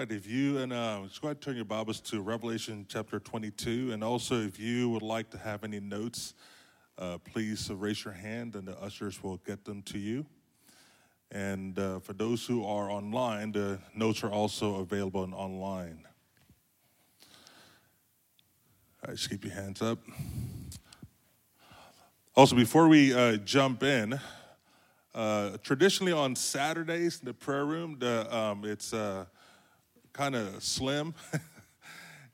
right, if you, and just go ahead and turn your Bibles to Revelation chapter 22, and also if you would like to have any notes, please raise your hand and the ushers will get them to you. And for those who are online, the notes are also available online. All right, just keep your hands up. Also, before we jump in, traditionally on Saturdays in the prayer room, it's kind of slim,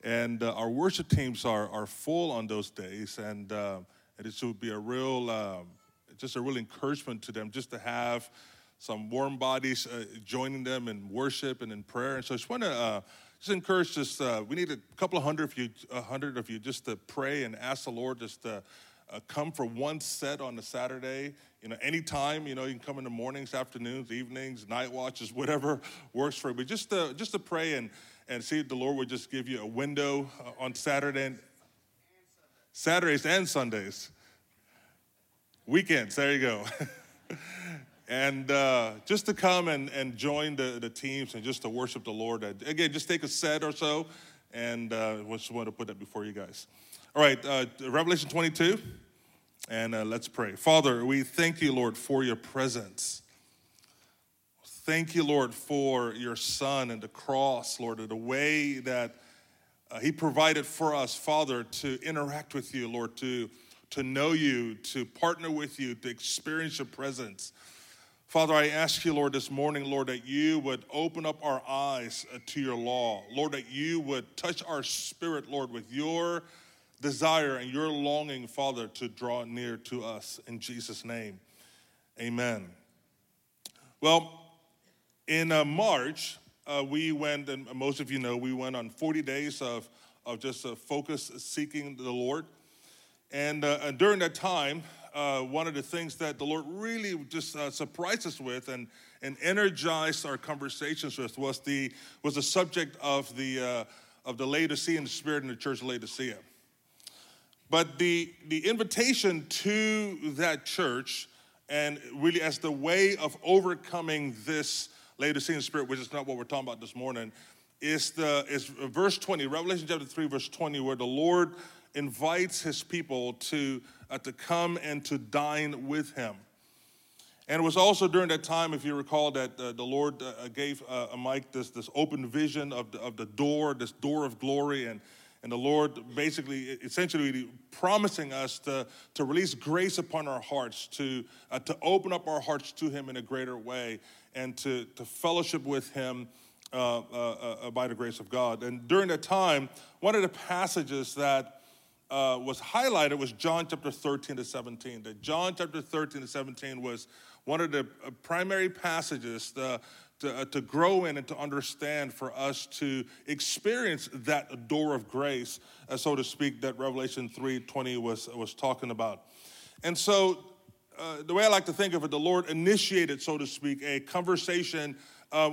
and our worship teams are full on those days, and it should be a real, just a real encouragement to them just to have some warm bodies joining them in worship and in prayer. And so I just want to just encourage this. We need a couple of hundred of you just to pray and ask the Lord just to come for one set on a Saturday. You know, anytime, you know, you can come in the mornings, afternoons, evenings, night watches, whatever works for you. But just to pray and see if the Lord would just give you a window on Saturdays and Sundays. Weekends, there you go. And just to come and join the teams and just to worship the Lord. Again, just take a set or so, and I just want to put that before you guys. All right, Revelation 22, and let's pray. Father, we thank you, Lord, for your presence. Thank you, Lord, for your Son and the cross, Lord, and the way that he provided for us, Father, to interact with you, Lord, to know you, to partner with you, to experience your presence. Father, I ask you, Lord, this morning, Lord, that you would open up our eyes to your law. Lord, that you would touch our spirit, Lord, with your desire and your longing, Father, to draw near to us. In Jesus' name, amen. Well, in March, we went, and most of you know, we went on 40 days of just a focus seeking the Lord. And during that time, one of the things that the Lord really just surprised us with and energized our conversations with was the subject of the Laodicean spirit in the church of Laodicea. But the invitation to that church, and really as the way of overcoming this Laodicean spirit, which is not what we're talking about this morning, is verse 20, Revelation chapter 3, verse 20, where the Lord invites his people to come and to dine with him. And it was also during that time, if you recall, that the Lord gave Mike this open vision of the door, this door of glory, and the Lord essentially promising us to release grace upon our hearts, to open up our hearts to him in a greater way, and to fellowship with him by the grace of God. And during that time, one of the passages that was highlighted was John chapter 13 to 17. That John chapter 13 to 17 was one of the primary passages to grow in and to understand, for us to experience that door of grace, so to speak, that Revelation 3:20 was talking about. And so the way I like to think of it, the Lord initiated, so to speak, a conversation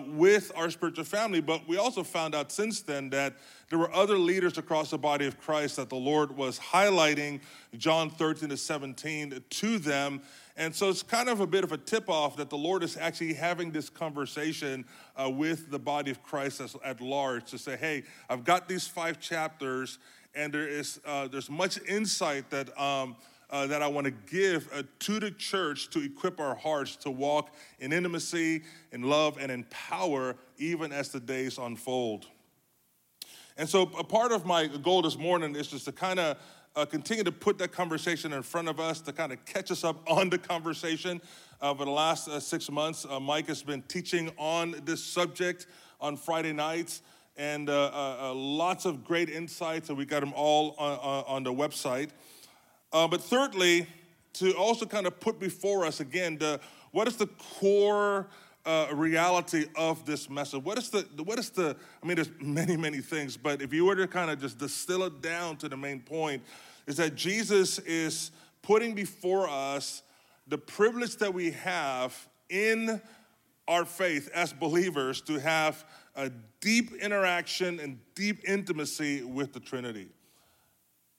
with our spiritual family. But we also found out since then that there were other leaders across the body of Christ that the Lord was highlighting John 13 to 17 to them. And so it's kind of a bit of a tip-off that the Lord is actually having this conversation with the body of Christ at large, to say, hey, I've got these 5 chapters, and there's much insight that I want to give to the church to equip our hearts to walk in intimacy, in love, and in power, even as the days unfold. And so a part of my goal this morning is just to kind of continue to put that conversation in front of us, to kind of catch us up on the conversation. Over the last 6 months, Mike has been teaching on this subject on Friday nights, and lots of great insights, and we got them all on the website. But thirdly, to also kind of put before us again, what is the core reality of this message? There's many, many things, but if you were to kind of just distill it down to the main point, is that Jesus is putting before us the privilege that we have in our faith as believers to have a deep interaction and deep intimacy with the Trinity.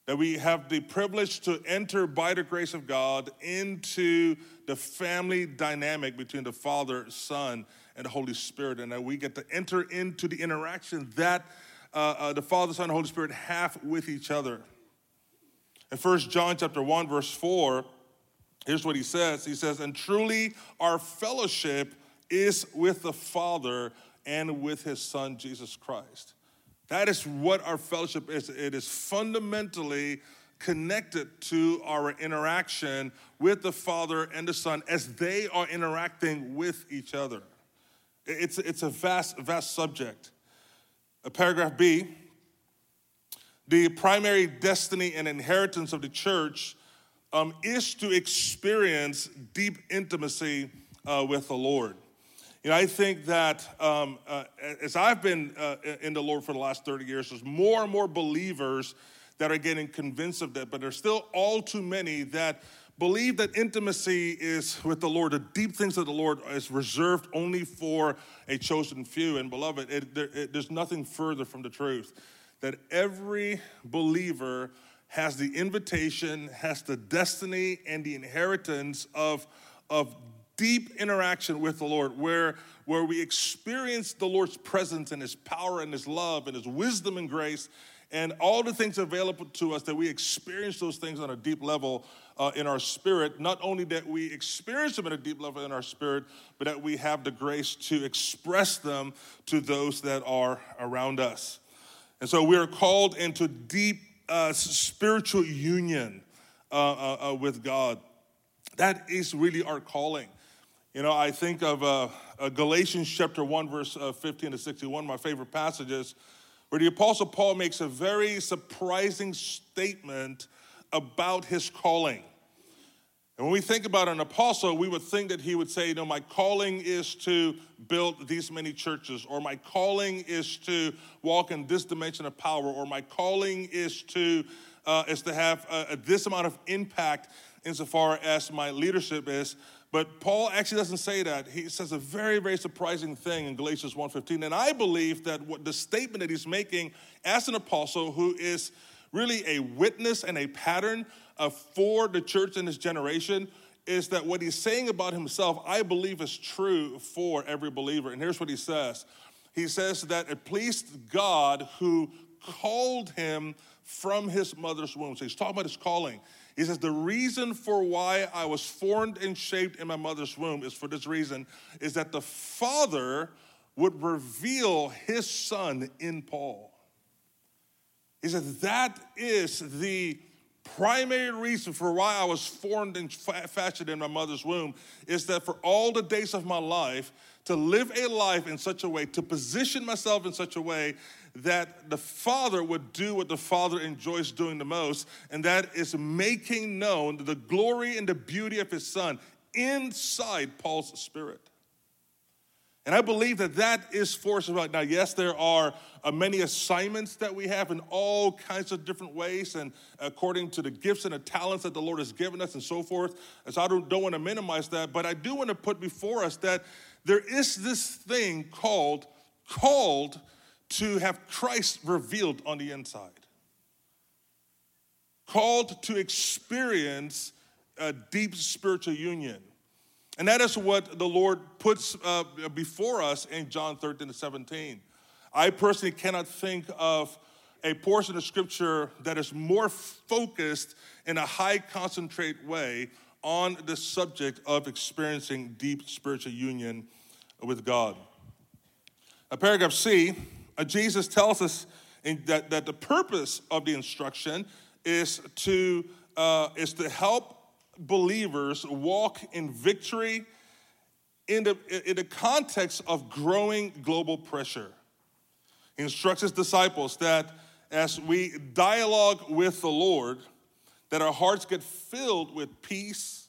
That we have the privilege to enter, by the grace of God, into the family dynamic between the Father, Son, and the Holy Spirit, and that we get to enter into the interaction that the Father, Son, and Holy Spirit have with each other. In 1 John chapter 1, verse 4, here's what he says. He says, and truly our fellowship is with the Father and with his Son, Jesus Christ. That is what our fellowship is. It is fundamentally connected to our interaction with the Father and the Son as they are interacting with each other. It's a vast, vast subject. Paragraph B, the primary destiny and inheritance of the church is to experience deep intimacy with the Lord. You know, I think that as I've been in the Lord for the last 30 years, there's more and more believers that are getting convinced of that, but there's still all too many that believe that intimacy is with the Lord, the deep things of the Lord is reserved only for a chosen few. And beloved, there's nothing further from the truth, that every believer has the invitation, has the destiny and the inheritance of deep interaction with the Lord, where we experience the Lord's presence and his power and his love and his wisdom and grace and all the things available to us, that we experience those things on a deep level in our spirit. Not only that we experience them at a deep level in our spirit, but that we have the grace to express them to those that are around us. And so we are called into deep spiritual union with God. That is really our calling. You know, I think of Galatians chapter 1, verse 15 to 61, my favorite passages, where the Apostle Paul makes a very surprising statement about his calling. And when we think about an apostle, we would think that he would say, you know, my calling is to build these many churches, or my calling is to walk in this dimension of power, or my calling is to have this amount of impact insofar as my leadership is. But Paul actually doesn't say that. He says a very, very surprising thing in Galatians 1:15. And I believe that what the statement that he's making as an apostle who is really a witness and a pattern for the church in his generation is that what he's saying about himself, I believe, is true for every believer. And here's what he says. He says that it pleased God who called him from his mother's womb. So he's talking about his calling. He says, the reason for why I was formed and shaped in my mother's womb is for this reason, is that the Father would reveal his Son in Paul. He says, that is the primary reason for why I was formed and fashioned in my mother's womb, is that for all the days of my life, to live a life in such a way, to position myself in such a way that the Father would do what the Father enjoys doing the most, and that is making known the glory and the beauty of his Son inside Paul's spirit. And I believe that that is for us right now. Yes, there are many assignments that we have in all kinds of different ways and according to the gifts and the talents that the Lord has given us and so forth. And so I don't want to minimize that, but I do want to put before us that there is this thing called to have Christ revealed on the inside. Called to experience a deep spiritual union. And that is what the Lord puts before us in John 13 to 17. I personally cannot think of a portion of Scripture that is more focused in a high concentrate way on the subject of experiencing deep spiritual union with God. Now, paragraph C, Jesus tells us that the purpose of the instruction is to help believers walk in victory in the context of growing global pressure. He instructs his disciples that as we dialogue with the Lord, that our hearts get filled with peace,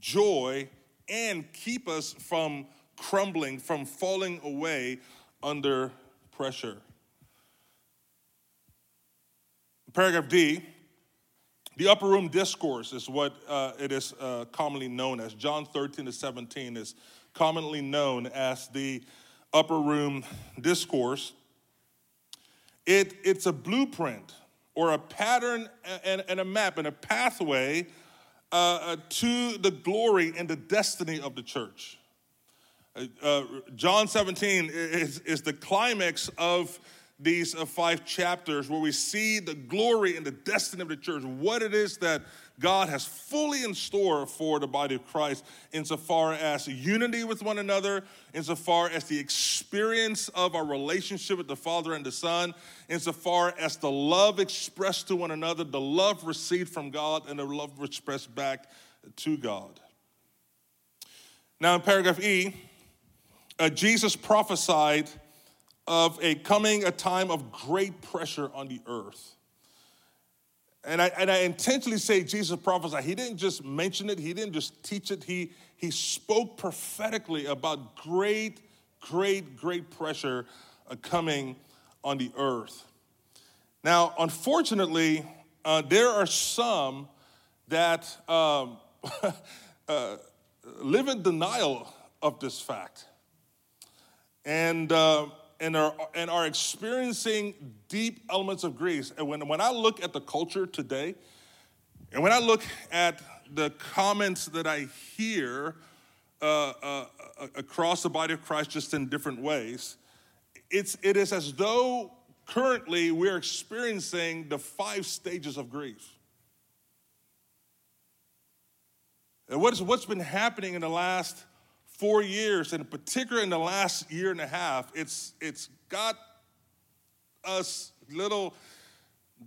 joy, and keep us from crumbling, from falling away under pressure. Paragraph D, the upper room discourse is what it is commonly known as. John 13 to 17 is commonly known as the upper room discourse. It's a blueprint or a pattern and a map and a pathway to the glory and the destiny of the church. John 17 is the climax of these five chapters where we see the glory and the destiny of the church, what it is that God has fully in store for the body of Christ insofar as unity with one another, insofar as the experience of our relationship with the Father and the Son, insofar as the love expressed to one another, the love received from God, and the love expressed back to God. Now in paragraph E, Jesus prophesied of a time of great pressure on the earth. And I intentionally say Jesus prophesied. He didn't just mention it. He didn't just teach it. He spoke prophetically about great pressure coming on the earth. Now, unfortunately, there are some that live in denial of this fact. And are experiencing deep elements of grief. And when I look at the culture today, and when I look at the comments that I hear across the body of Christ just in different ways, it is as though currently we're experiencing the five stages of grief. And what's been happening in the last 4 years, and in particular in the last year and a half, it's got us a little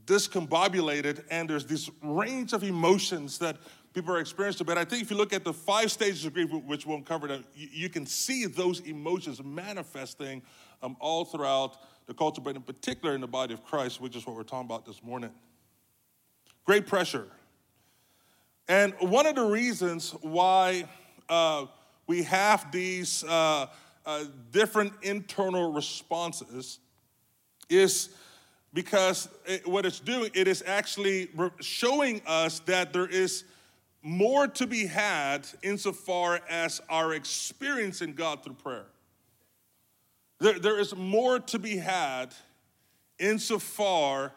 discombobulated, and there's this range of emotions that people are experiencing. But I think if you look at the five stages of grief, which won't cover them, you can see those emotions manifesting all throughout the culture, but in particular in the body of Christ, which is what we're talking about this morning. Great pressure. And one of the reasons why we have these different internal responses is because what it's doing, it is actually showing us that there is more to be had insofar as our experience in God through prayer. There is more to be had insofar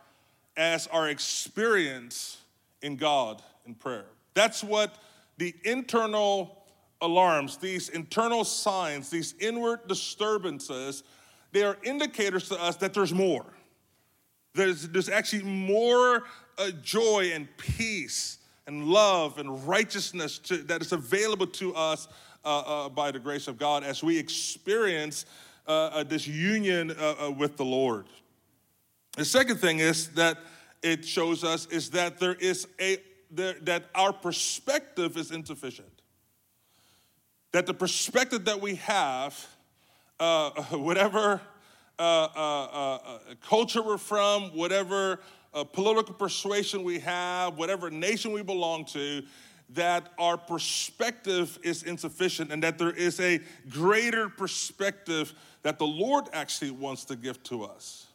as our experience in God in prayer. That's what the internal alarms, these internal signs, these inward disturbances, they are indicators to us that there's more. There's actually more joy and peace and love and righteousness that is available to us by the grace of God as we experience this union with the Lord. The second thing is that it shows us is that that our perspective is insufficient. That the perspective that we have, whatever culture we're from, whatever political persuasion we have, whatever nation we belong to, that our perspective is insufficient and that there is a greater perspective that the Lord actually wants to give to us.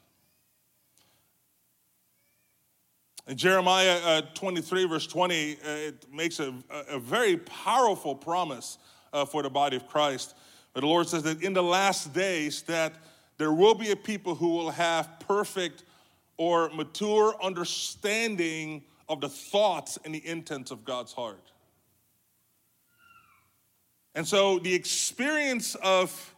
In Jeremiah 23, verse 20, it makes a very powerful promise for the body of Christ. But the Lord says that in the last days that there will be a people who will have perfect or mature understanding of the thoughts and the intents of God's heart. And so the experience of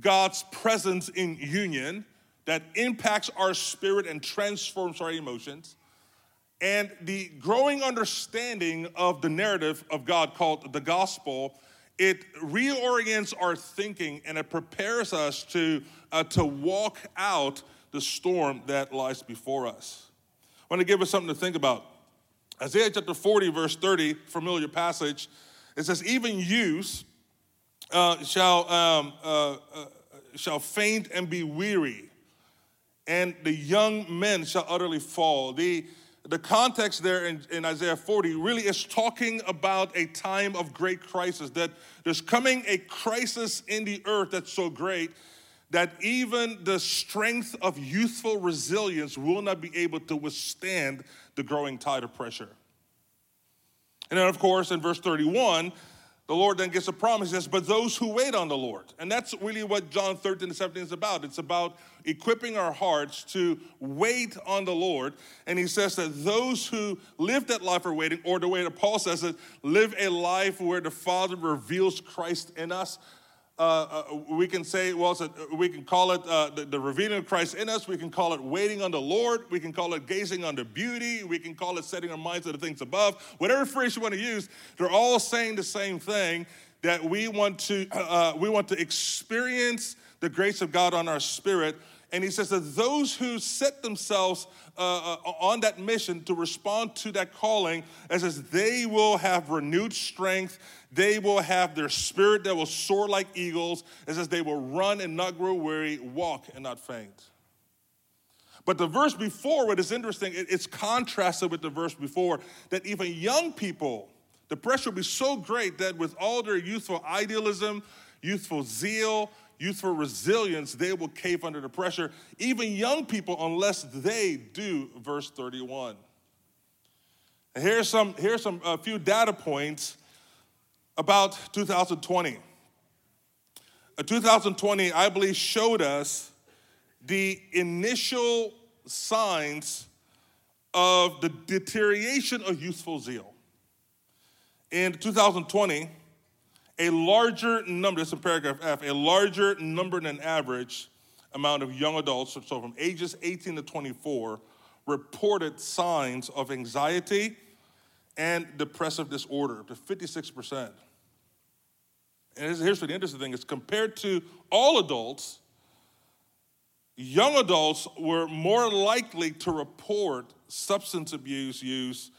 God's presence in union that impacts our spirit and transforms our emotions, and the growing understanding of the narrative of God called the gospel, it reorients our thinking and it prepares us to walk out the storm that lies before us. I want to give us something to think about. Isaiah chapter 40, verse 30, familiar passage. It says, "Even youths shall faint and be weary, and the young men shall utterly fall." The context there in Isaiah 40 really is talking about a time of great crisis, that there's coming a crisis in the earth that's so great that even the strength of youthful resilience will not be able to withstand the growing tide of pressure. And then, of course, in verse 31, the Lord then gives a promise. He says, "But those who wait on the Lord." And that's really what John 13 and 17 is about. It's about equipping our hearts to wait on the Lord. And he says that those who live that life are waiting, or the way that Paul says it, live a life where the Father reveals Christ in us. we can say, well, we can call it the revealing of Christ in us. We can call it waiting on the Lord. We can call it gazing on the beauty. We can call it setting our minds to the things above. Whatever phrase you want to use, they're all saying the same thing, that we want to experience the grace of God on our spirit. And he says that those who set themselves on that mission to respond to that calling, it says they will have renewed strength. They will have their spirit that will soar like eagles. It says they will run and not grow weary, walk and not faint. But the verse before it is interesting. It's contrasted with the verse before, that even young people, the pressure will be so great that with all their youthful idealism, youthful zeal, youthful resilience, they will cave under the pressure, even young people, unless they do verse 31. Here's some a few data points about 2020. 2020, I believe, showed us the initial signs of the deterioration of youthful zeal. In 2020, a larger number, this is in paragraph F, a larger number than average amount of young adults, so from ages 18 to 24, reported signs of anxiety and depressive disorder, up to 56%. And here's the interesting thing, is compared to all adults, young adults were more likely to report substance abuse use,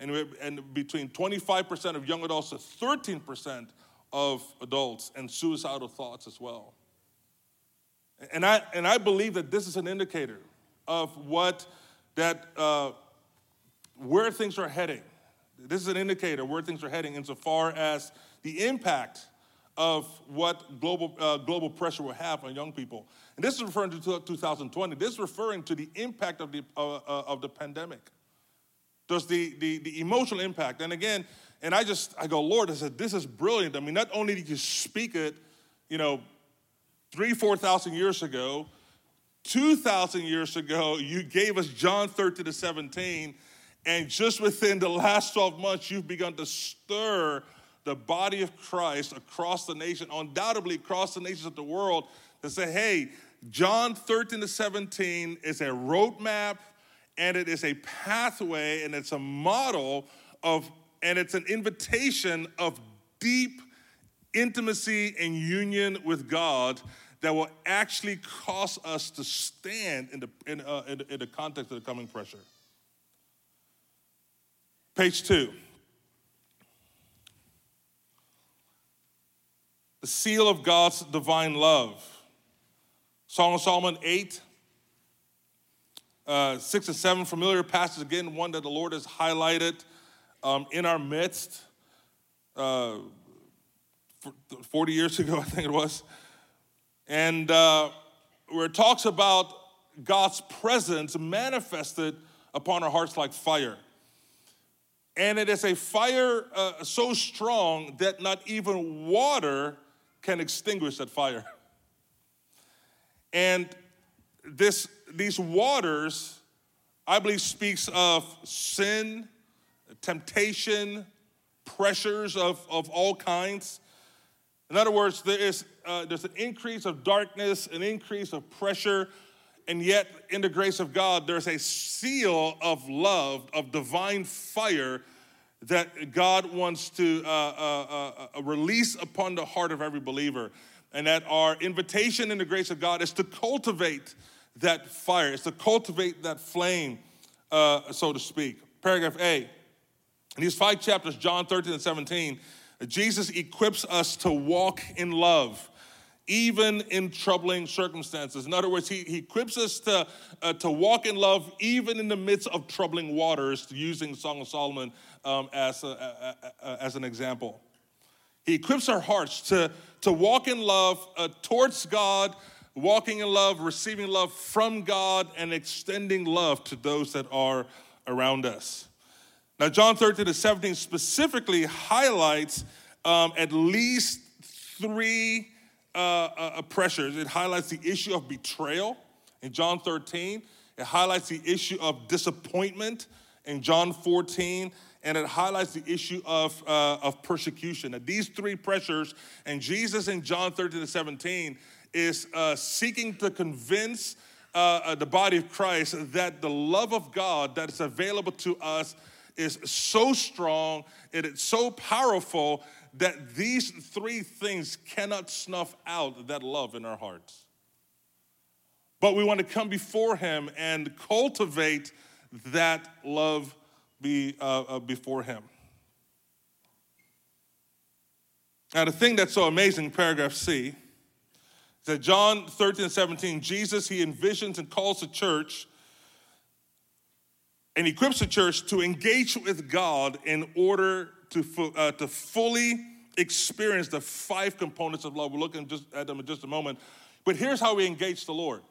and between 25% of young adults to 13% of adults, and suicidal thoughts as well. And I believe that this is an indicator of where things are heading. This is an indicator where things are heading insofar as the impact of what global pressure will have on young people. And this is referring to 2020. This is referring to the impact of the pandemic. There's the emotional impact. And again, and I go, Lord, I said, this is brilliant. I mean, not only did you speak it, 3,000-4,000 years ago, 2,000 years ago, you gave us John 13-17, and just within the last 12 months, you've begun to stir the body of Christ across the nation, undoubtedly across the nations of the world, to say, hey, John 13-17 is a roadmap, and it is a pathway, and it's a model of, and it's an invitation of deep intimacy and union with God that will actually cause us to stand in the context of the coming pressure. Page 2. The seal of God's divine love. Song of Solomon 8. 6 and 7, familiar passage, again, one that the Lord has highlighted in our midst 40 years ago, I think it was. And where it talks about God's presence manifested upon our hearts like fire. And it is a fire so strong that not even water can extinguish that fire. And these waters, I believe, speaks of sin, temptation, pressures of all kinds. In other words, there's an increase of darkness, an increase of pressure, and yet in the grace of God, there's a seal of love, of divine fire that God wants to release upon the heart of every believer. And that our invitation in the grace of God is to cultivate that fire, is to cultivate that flame, so to speak. Paragraph A. In these 5 chapters, John 13-17, Jesus equips us to walk in love, even in troubling circumstances. In other words, he equips us to walk in love, even in the midst of troubling waters, using Song of Solomon as an example. He equips our hearts to walk in love towards God, walking in love, receiving love from God, and extending love to those that are around us. Now, John 13-17 specifically highlights at least 3 pressures. It highlights the issue of betrayal in John 13. It highlights the issue of disappointment in John 14. and it highlights the issue of persecution. Now, these three pressures, and Jesus in John 13-17 is seeking to convince the body of Christ that the love of God that is available to us is so strong and it's so powerful that these three things cannot snuff out that love in our hearts. But we want to come before him and cultivate that love before him. Now, the thing that's so amazing, paragraph C, is that John 13-17, Jesus, he envisions and calls the church and equips the church to engage with God in order to fully experience the five components of love. We'll look at them in just a moment. But here's how we engage the Lord.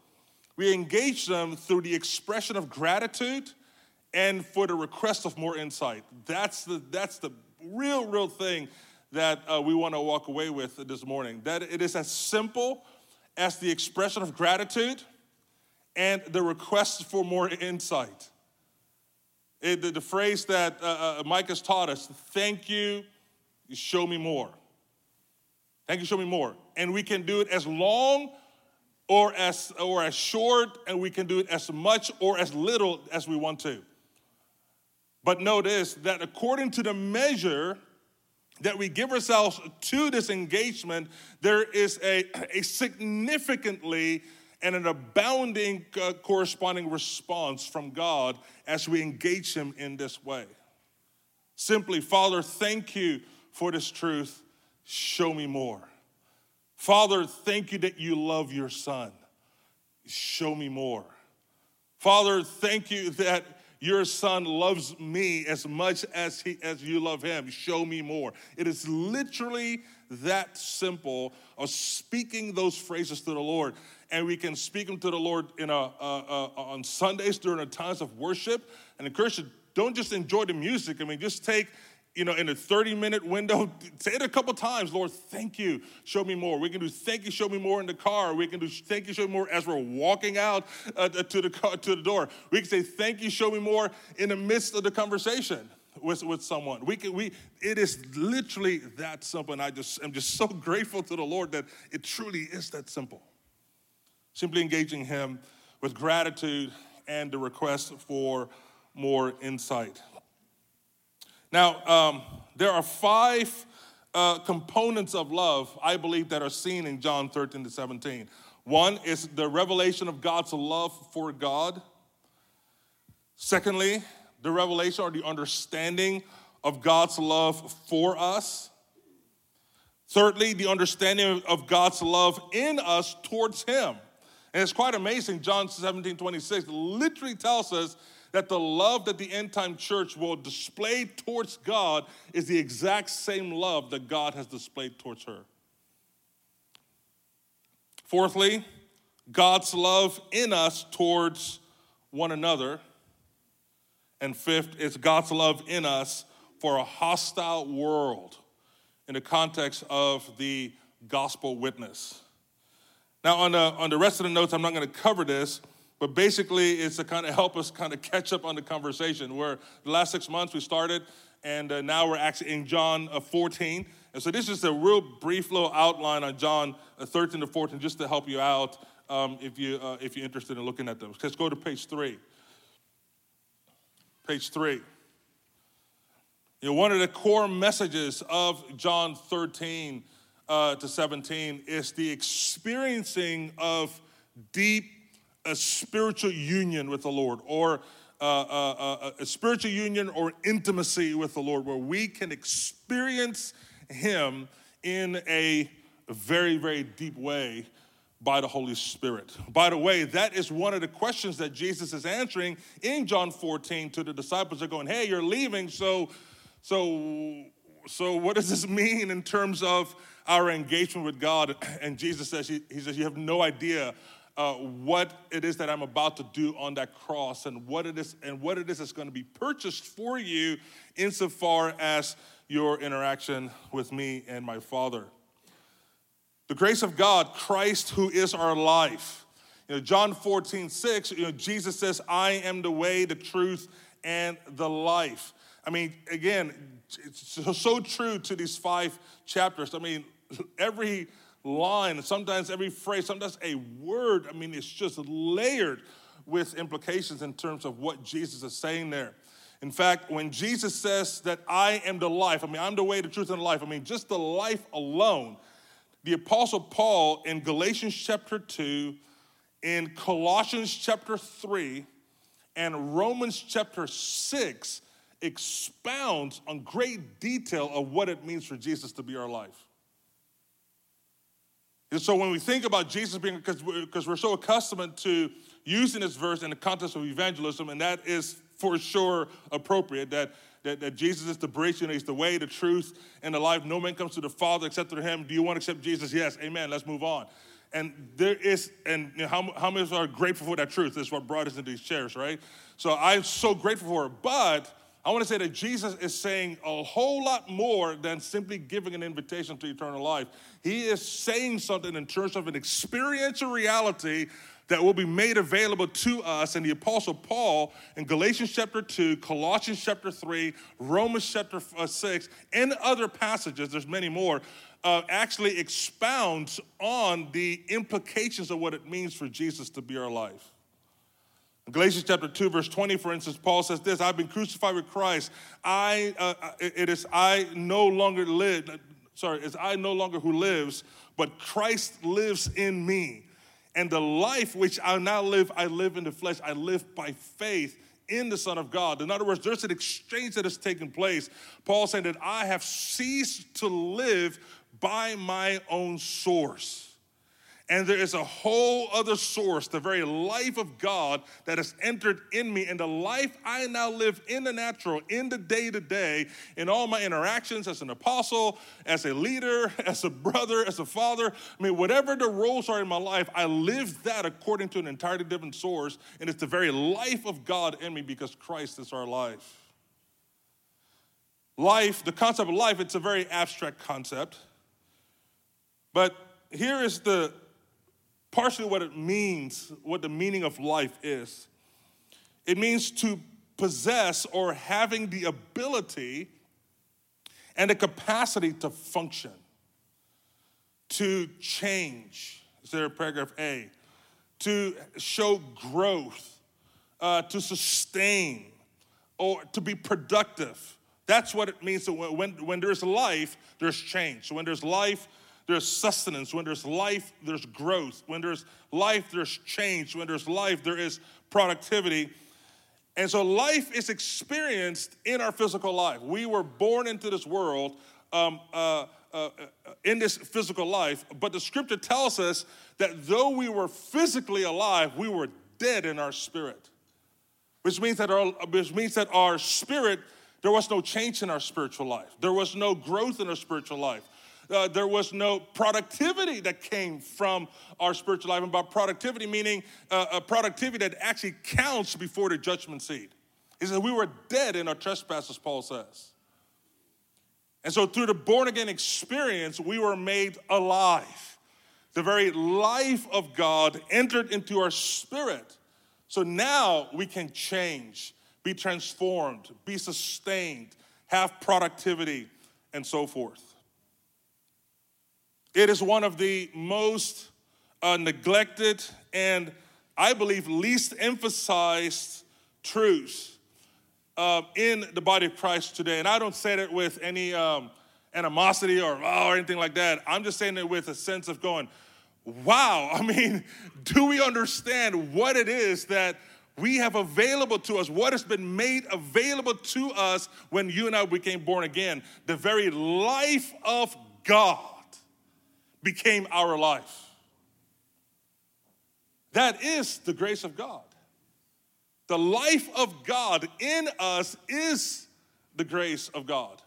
We engage them through the expression of gratitude and for the request of more insight. That's the real thing that we want to walk away with this morning. That it is as simple as the expression of gratitude and the request for more insight. The phrase that Mike has taught us, thank you, show me more. Thank you, show me more. And we can do it as long or as short, and we can do it as much or as little as we want to. But notice that according to the measure that we give ourselves to this engagement, there is a significantly and an abounding corresponding response from God as we engage him in this way. Simply, Father, thank you for this truth. Show me more. Father, thank you that you love your son. Show me more. Father, thank you that your son loves me as much as you love him. Show me more. It is literally that simple of speaking those phrases to the Lord. And we can speak them to the Lord on Sundays during the times of worship. And encourage you, don't just enjoy the music. I mean, just take, in a 30-minute window, say it a couple times, Lord, thank you, show me more. We can do thank you, show me more in the car. We can do thank you, show me more as we're walking out to the door. We can say thank you, show me more in the midst of the conversation with someone. It is literally that simple. And I'm just so grateful to the Lord that it truly is that simple. Simply engaging him with gratitude and the request for more insight. Now, there are five components of love, I believe, that are seen in John 13-17. One is the revelation of God's love for God. Secondly, the revelation or the understanding of God's love for us. Thirdly, the understanding of God's love in us towards him. And it's quite amazing, John 17:26 literally tells us that the love that the end-time church will display towards God is the exact same love that God has displayed towards her. Fourthly, God's love in us towards one another. And fifth, it's God's love in us for a hostile world in the context of the gospel witness. Now, on the rest of the notes, I'm not going to cover this, but basically it's to kind of help us kind of catch up on the conversation where the last 6 months we started, and now we're actually in John 14. And so this is a real brief little outline on John 13-14 just to help you out if you're interested in looking at them. Let's go to page 3. Page 3. One of the core messages of John 13 to 17 is the experiencing of deep spiritual union with the Lord, or a spiritual union or intimacy with the Lord, where we can experience him in a very, very deep way by the Holy Spirit. By the way, that is one of the questions that Jesus is answering in John 14 to the disciples. They're going, hey, you're leaving, so what does this mean in terms of our engagement with God? And Jesus says, he says, you have no idea what it is that I'm about to do on that cross, and what it is that's going to be purchased for you insofar as your interaction with me and my Father. The grace of God, Christ who is our life. John 14:6, Jesus says, I am the way, the truth, and the life. I mean, again, it's so true to these five chapters. I mean, every line, sometimes every phrase, sometimes a word, I mean, it's just layered with implications in terms of what Jesus is saying there. In fact, when Jesus says that I am the life, I mean, I'm the way, the truth, and the life, I mean, just the life alone, the Apostle Paul in Galatians chapter 2, in Colossians chapter 3, and Romans chapter 6 expounds on great detail of what it means for Jesus to be our life. And so when we think about Jesus being, because we're so accustomed to using this verse in the context of evangelism, and that is for sure appropriate, that Jesus is the bridge, and he's the way, the truth, and the life. No man comes to the Father except through him. Do you want to accept Jesus? Yes. Amen. Let's move on. And there is, and you know, how many of us are grateful for that truth? That's what brought us into these chairs, right? So I'm so grateful for it. But I want to say that Jesus is saying a whole lot more than simply giving an invitation to eternal life. He is saying something in terms of an experiential reality that will be made available to us. And the Apostle Paul in Galatians chapter 2, Colossians chapter 3, Romans chapter 6, and other passages, there's many more, actually expounds on the implications of what it means for Jesus to be our life. In Galatians chapter 2, verse 20, for instance, Paul says this, I've been crucified with Christ. It's I no longer who lives, but Christ lives in me. And the life which I now live, I live in the flesh. I live by faith in the Son of God. In other words, there's an exchange that has taken place. Paul saying that I have ceased to live by my own source. And there is a whole other source, the very life of God that has entered in me. And the life I now live in the natural, in the day-to-day, in all my interactions as an apostle, as a leader, as a brother, as a father. I mean, whatever the roles are in my life, I live that according to an entirely different source. And it's the very life of God in me because Christ is our life. Life, the concept of life, it's a very abstract concept. But here is the partially what it means, what the meaning of life is. It means to possess or having the ability and the capacity to function, to change. Is there a paragraph A? To show growth, to sustain, or to be productive. That's what it means. So when there's life, there's change. So when there's life, there's sustenance. When there's life, there's growth. When there's life, there's change. When there's life, there is productivity. And so life is experienced in our physical life. We were born into this world, in this physical life, but the scripture tells us that though we were physically alive, we were dead in our spirit, which means that our spirit, there was no change in our spiritual life. There was no growth in our spiritual life. There was no productivity that came from our spiritual life. And by productivity, meaning a productivity that actually counts before the judgment seat. He says, we were dead in our trespasses, Paul says. And so through the born-again experience, we were made alive. The very life of God entered into our spirit. So now we can change, be transformed, be sustained, have productivity, and so forth. It is one of the most neglected and, I believe, least emphasized truths in the body of Christ today. And I don't say that with any animosity or anything like that. I'm just saying it with a sense of going, wow, I mean, do we understand what it is that we have available to us, what has been made available to us when you and I became born again? The very life of God became our life. That is the grace of God. The life of God in us is the grace of God.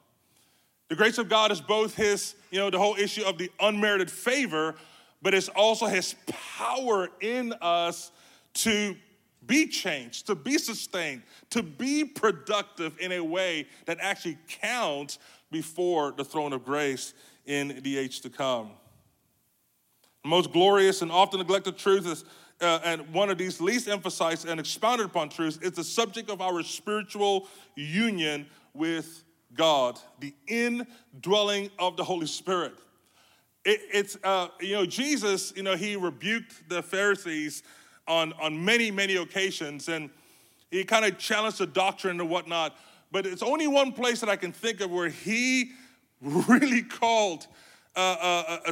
The grace of God is both his, the whole issue of the unmerited favor, but it's also his power in us to be changed, to be sustained, to be productive in a way that actually counts before the throne of grace in the age to come. The most glorious and often neglected truth is, and one of these least emphasized and expounded upon truths, is the subject of our spiritual union with God, the indwelling of the Holy Spirit. Jesus, he rebuked the Pharisees on many, many occasions, and he kind of challenged the doctrine and whatnot. But it's only one place that I can think of where he really called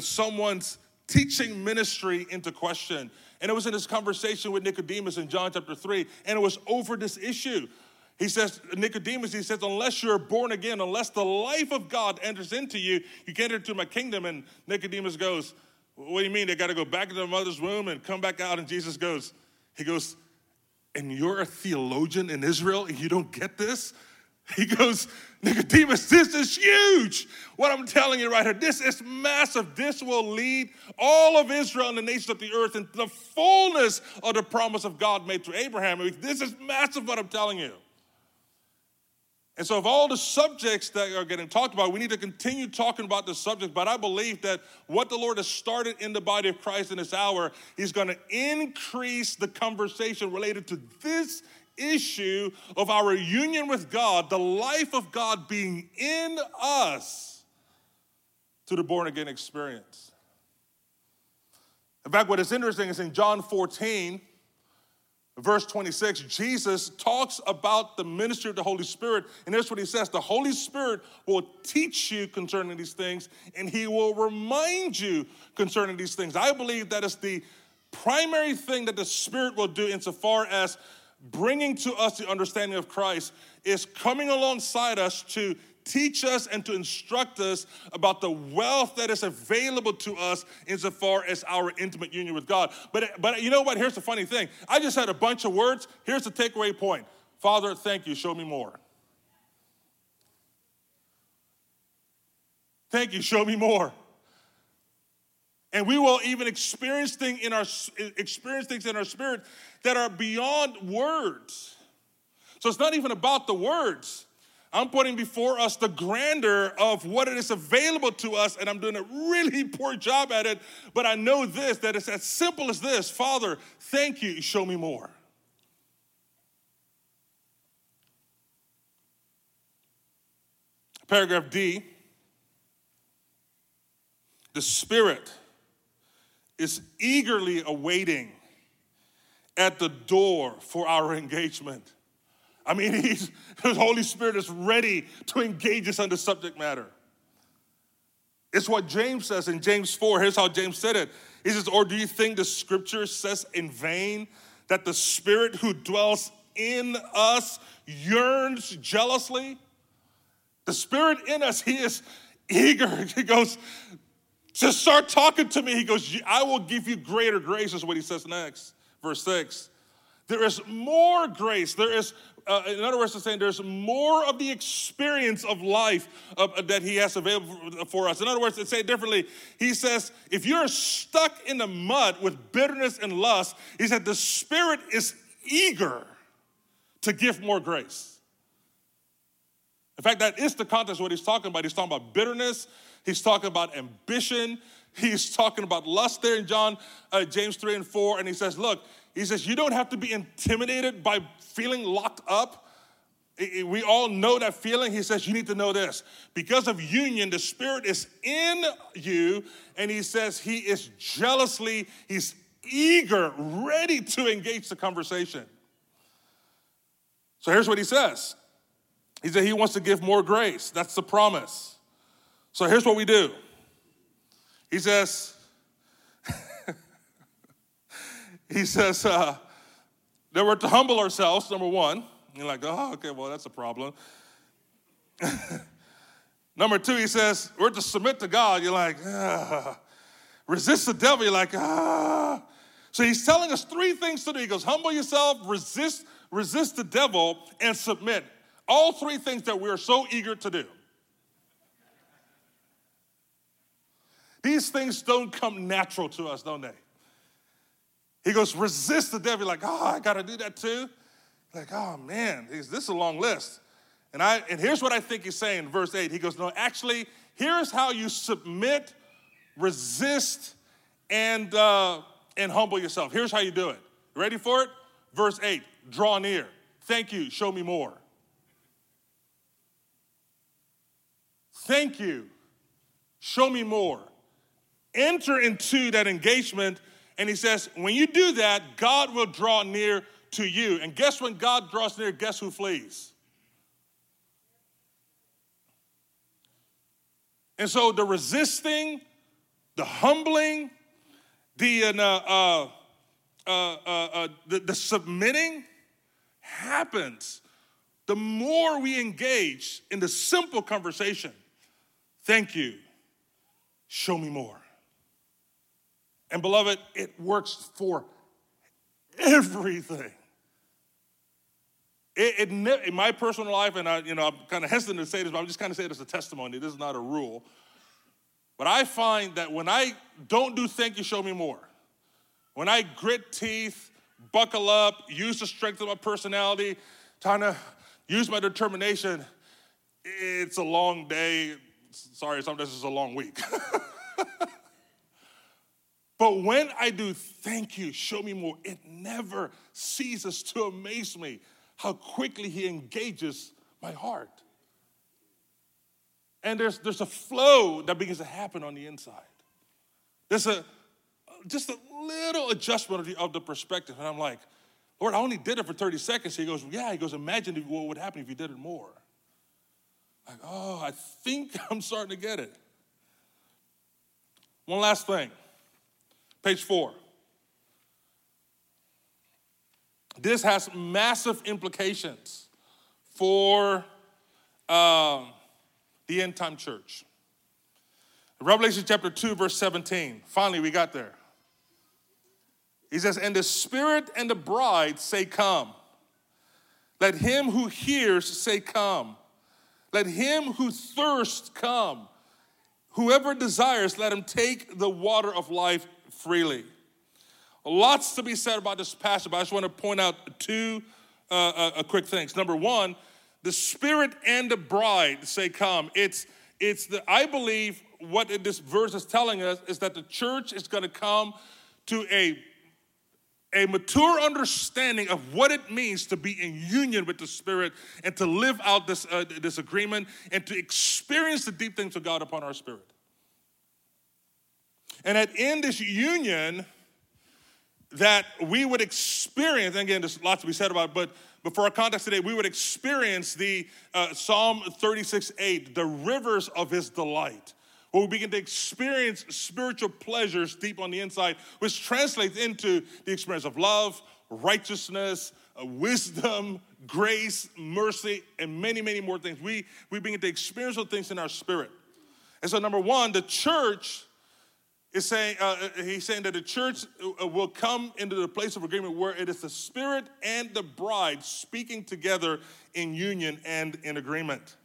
someone's teaching ministry into question. And it was in his conversation with Nicodemus in John chapter 3, and it was over this issue. He says, Nicodemus, he says, unless you're born again, unless the life of God enters into you, you can't enter into my kingdom. And Nicodemus goes, what do you mean? They got to go back into their mother's womb and come back out. And Jesus goes, and you're a theologian in Israel and you don't get this? He goes, Nicodemus, this is huge. What I'm telling you right here, this is massive. This will lead all of Israel and the nations of the earth into the fullness of the promise of God made through Abraham. This is massive, what I'm telling you. And so of all the subjects that are getting talked about, we need to continue talking about the subject. But I believe that what the Lord has started in the body of Christ in this hour, he's going to increase the conversation related to this issue of our union with God, the life of God being in us through the born-again experience. In fact, what is interesting is in John 14, verse 26, Jesus talks about the ministry of the Holy Spirit, and here's what he says: the Holy Spirit will teach you concerning these things, and he will remind you concerning these things. I believe that is the primary thing that the Spirit will do insofar as bringing to us the understanding of Christ, is coming alongside us to teach us and to instruct us about the wealth that is available to us insofar as our intimate union with God. But you know what? Here's the funny thing. I just had a bunch of words. Here's the takeaway point. Father, thank you. Show me more. Thank you. Show me more. And we will even experience things in our spirit that are beyond words. So it's not even about the words. I'm putting before us the grandeur of what it is available to us, and I'm doing a really poor job at it, but I know this, that it's as simple as this: Father, thank you, show me more. Paragraph D, the Spirit is eagerly awaiting at the door for our engagement. I mean, the Holy Spirit is ready to engage us on the subject matter. It's what James says in James 4. Here's how James said it. He says, or do you think the scripture says in vain that the Spirit who dwells in us yearns jealously? The Spirit in us, he is eager. He goes, just start talking to me. He goes, I will give you greater grace, is what he says next. Verse 6. There is more grace. There is, in other words, it's saying there's more of the experience of life that he has available for us. In other words, it's saying differently. He says, if you're stuck in the mud with bitterness and lust, he said the Spirit is eager to give more grace. In fact, that is the context of what he's talking about. He's talking about bitterness. He's talking about ambition. He's talking about lust there in James 3 and 4. And he says, look, he says, you don't have to be intimidated by feeling locked up. We all know that feeling. He says, you need to know this. Because of union, the Spirit is in you. And he says he is jealously, he's eager, ready to engage the conversation. So here's what he says. He said he wants to give more grace. That's the promise. So here's what we do. He says, that we're to humble ourselves, number one. You're like, oh, okay, well, that's a problem. Number two, he says, we're to submit to God. You're like, ah. Resist the devil. You're like, ah. So he's telling us three things to do. He goes, humble yourself, resist the devil, and submit. All three things that we are so eager to do. These things don't come natural to us, don't they? He goes, resist the devil. You're like, oh, I got to do that too? Like, oh, man, this is a long list. And here's what I think he's saying in verse 8. He goes, no, actually, here's how you submit, resist, and humble yourself. Here's how you do it. Ready for it? Verse 8, draw near. Thank you, show me more. Thank you. Show me more. Enter into that engagement. And he says, when you do that, God will draw near to you. And guess when God draws near, guess who flees? And so the resisting, the humbling, the submitting happens the more we engage in the simple conversation. Thank you. Show me more. And beloved, it works for everything. In my personal life, and I'm kind of hesitant to say this, but I'm just kind of saying it as a testimony. This is not a rule. But I find that when I don't do thank you, show me more. When I grit teeth, buckle up, use the strength of my personality, trying to use my determination, it's a long day. Sorry, sometimes it's a long week. But when I do thank you, show me more, it never ceases to amaze me how quickly he engages my heart. And there's a flow that begins to happen on the inside. There's just a little adjustment of the perspective. And I'm like, Lord, I only did it for 30 seconds. He goes, yeah. He goes, imagine what would happen if you did it more. Like, oh, I think I'm starting to get it. One last thing. Page 4. This has massive implications for the end time church. Revelation chapter 2, verse 17. Finally, we got there. He says, and the Spirit and the bride say, come. Let him who hears say, come. Let him who thirsts come. Whoever desires, let him take the water of life freely. Lots to be said about this passage, but I just want to point out two quick things. Number one, the Spirit and the bride say, come. I believe what this verse is telling us is that the church is going to come to a mature understanding of what it means to be in union with the Spirit and to live out this agreement and to experience the deep things of God upon our spirit. And that in this union that we would experience, and again, there's lots to be said about it, but for our context today, we would experience the Psalm 36:8, the rivers of his delight, where we begin to experience spiritual pleasures deep on the inside, which translates into the experience of love, righteousness, wisdom, grace, mercy, and many, many more things. We begin to experience those things in our spirit. And so number one, the church is saying, he's saying that the church will come into the place of agreement where it is the Spirit and the bride speaking together in union and in agreement.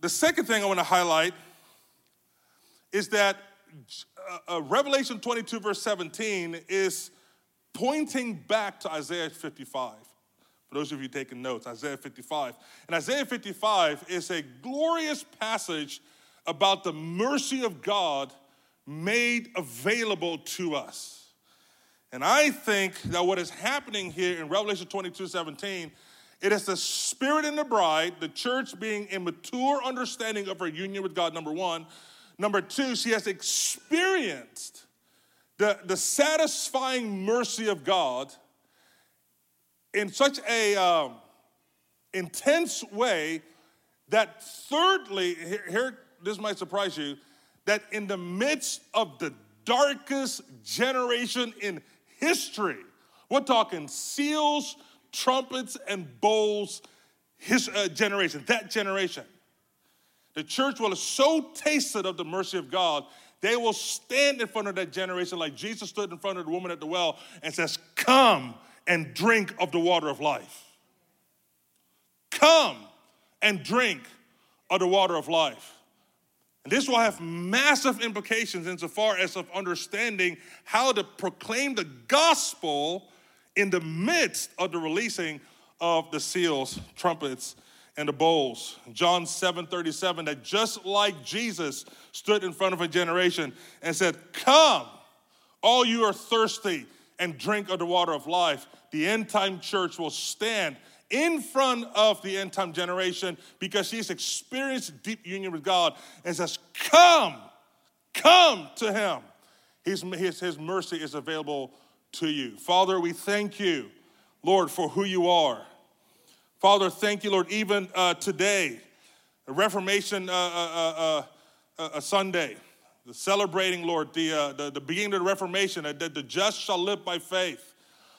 The second thing I want to highlight is that Revelation 22, verse 17 is pointing back to Isaiah 55. For those of you taking notes, Isaiah 55. And Isaiah 55 is a glorious passage about the mercy of God made available to us. And I think that what is happening here in Revelation 22, 17, it is the Spirit and the bride, the church being a mature understanding of her union with God, number one. Number two, she has experienced the satisfying mercy of God in such a intense way that thirdly, here this might surprise you, that in the midst of the darkest generation in history, we're talking seals, trumpets, and bowls, that generation. The church will have so tasted of the mercy of God, they will stand in front of that generation like Jesus stood in front of the woman at the well and says, come and drink of the water of life. Come and drink of the water of life. And this will have massive implications insofar as of understanding how to proclaim the gospel in the midst of the releasing of the seals, trumpets, and the bowls. John 7:37, that just like Jesus stood in front of a generation and said, come, all you are thirsty, and drink of the water of life, the end time church will stand in front of the end time generation because she's experienced deep union with God and says, come to him. His mercy is available to you. Father, we thank you, Lord, for who you are. Father, thank you, Lord, even today, Reformation Sunday, celebrating, Lord, the beginning of the Reformation, that the just shall live by faith.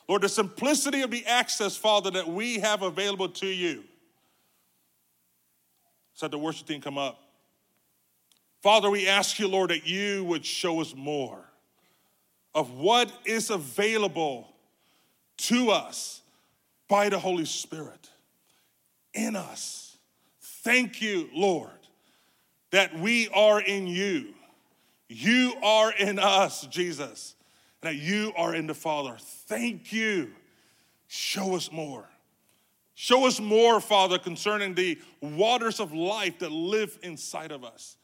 Lord, the simplicity of the access, Father, that we have available to you. Let's have the worship team come up. Father, we ask you, Lord, that you would show us more of what is available to us by the Holy Spirit in us. Thank you, Lord, that we are in you. You are in us, Jesus, and that you are in the Father. Thank you. Show us more. Show us more, Father, concerning the waters of life that live inside of us.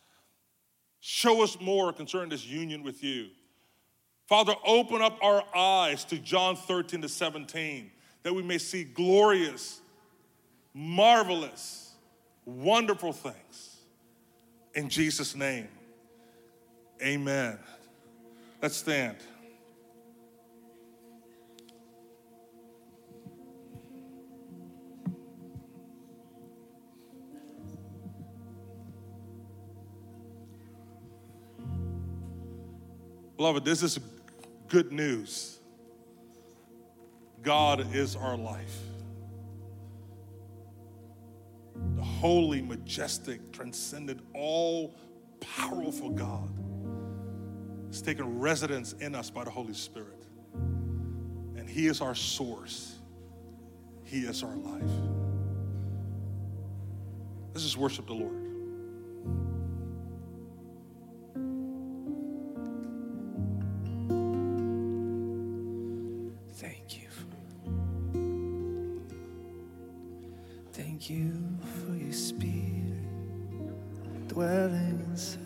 Show us more concerning this union with you. Father, open up our eyes to John 13-17, that we may see glorious, marvelous, wonderful things. In Jesus' name, amen. Let's stand. Beloved, this is good news. God is our life. The holy, majestic, transcendent, all-powerful God has taken residence in us by the Holy Spirit. And he is our source. He is our life. Let's just worship the Lord. Thank you for your spirit dwelling inside.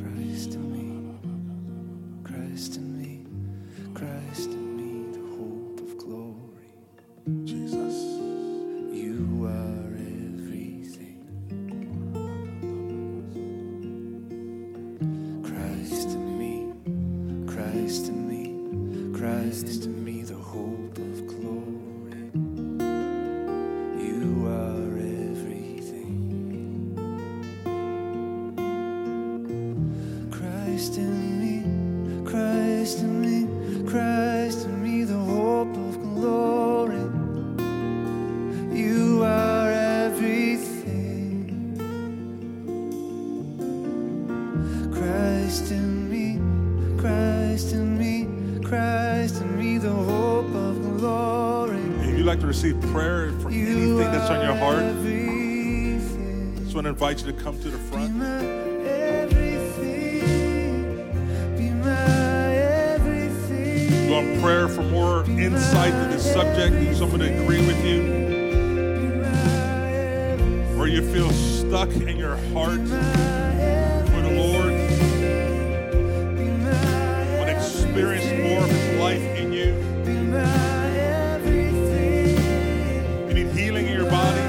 Christ in me, Christ in me, Christ in me, the hope of glory. Jesus, you are everything. Christ in me, Christ in me, Christ in me, the hope of glory. You are everything. Christ in me, Christ in me, Christ in me, the hope of glory. You are everything. Christ in me, Christ in me, Christ in me, the hope of glory. If you'd like to receive prayer for anything that's on your heart, I just want to invite you to come to the front. If you want prayer for more insight to this subject, and someone to agree with you, or you feel stuck in your heart for the Lord, want to experience more of his life in you. You need healing in your body.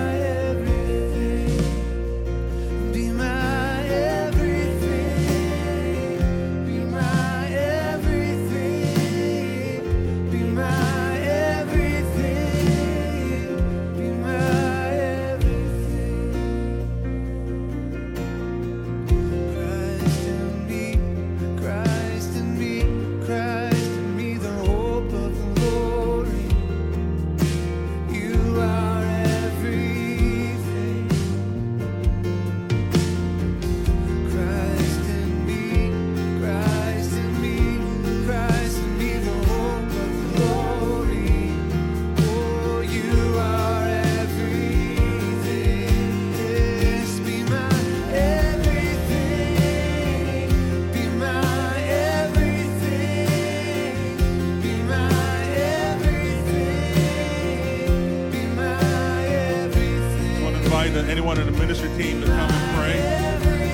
Anyone in the ministry team to come and pray.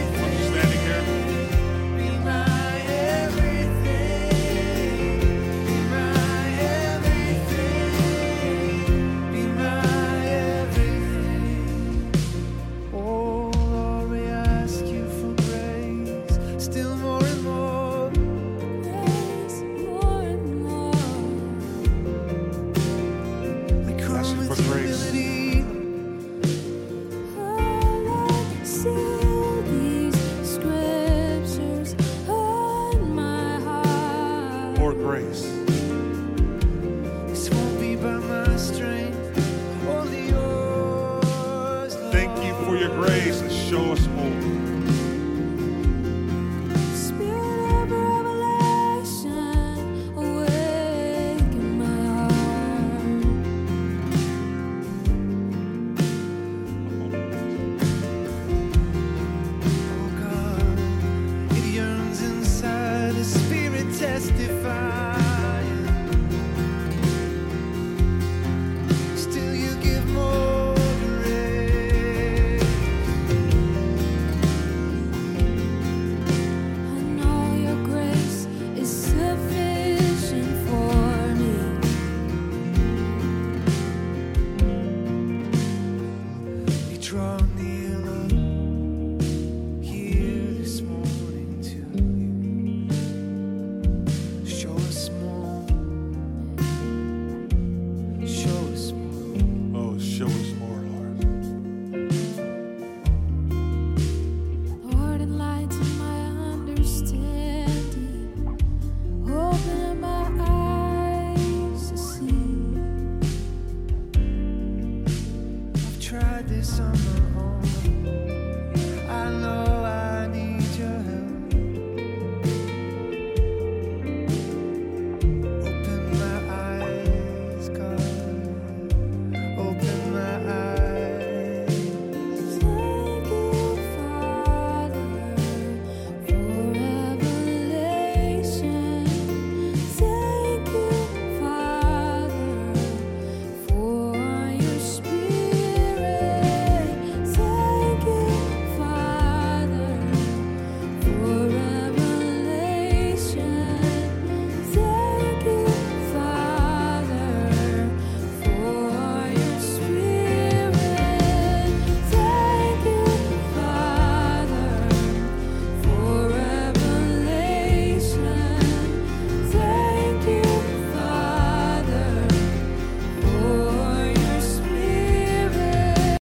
I'm just standing here. Be my everything. Be my everything. grace. This won't be by my strength, only yours, Lord. Thank you for your grace and show us more.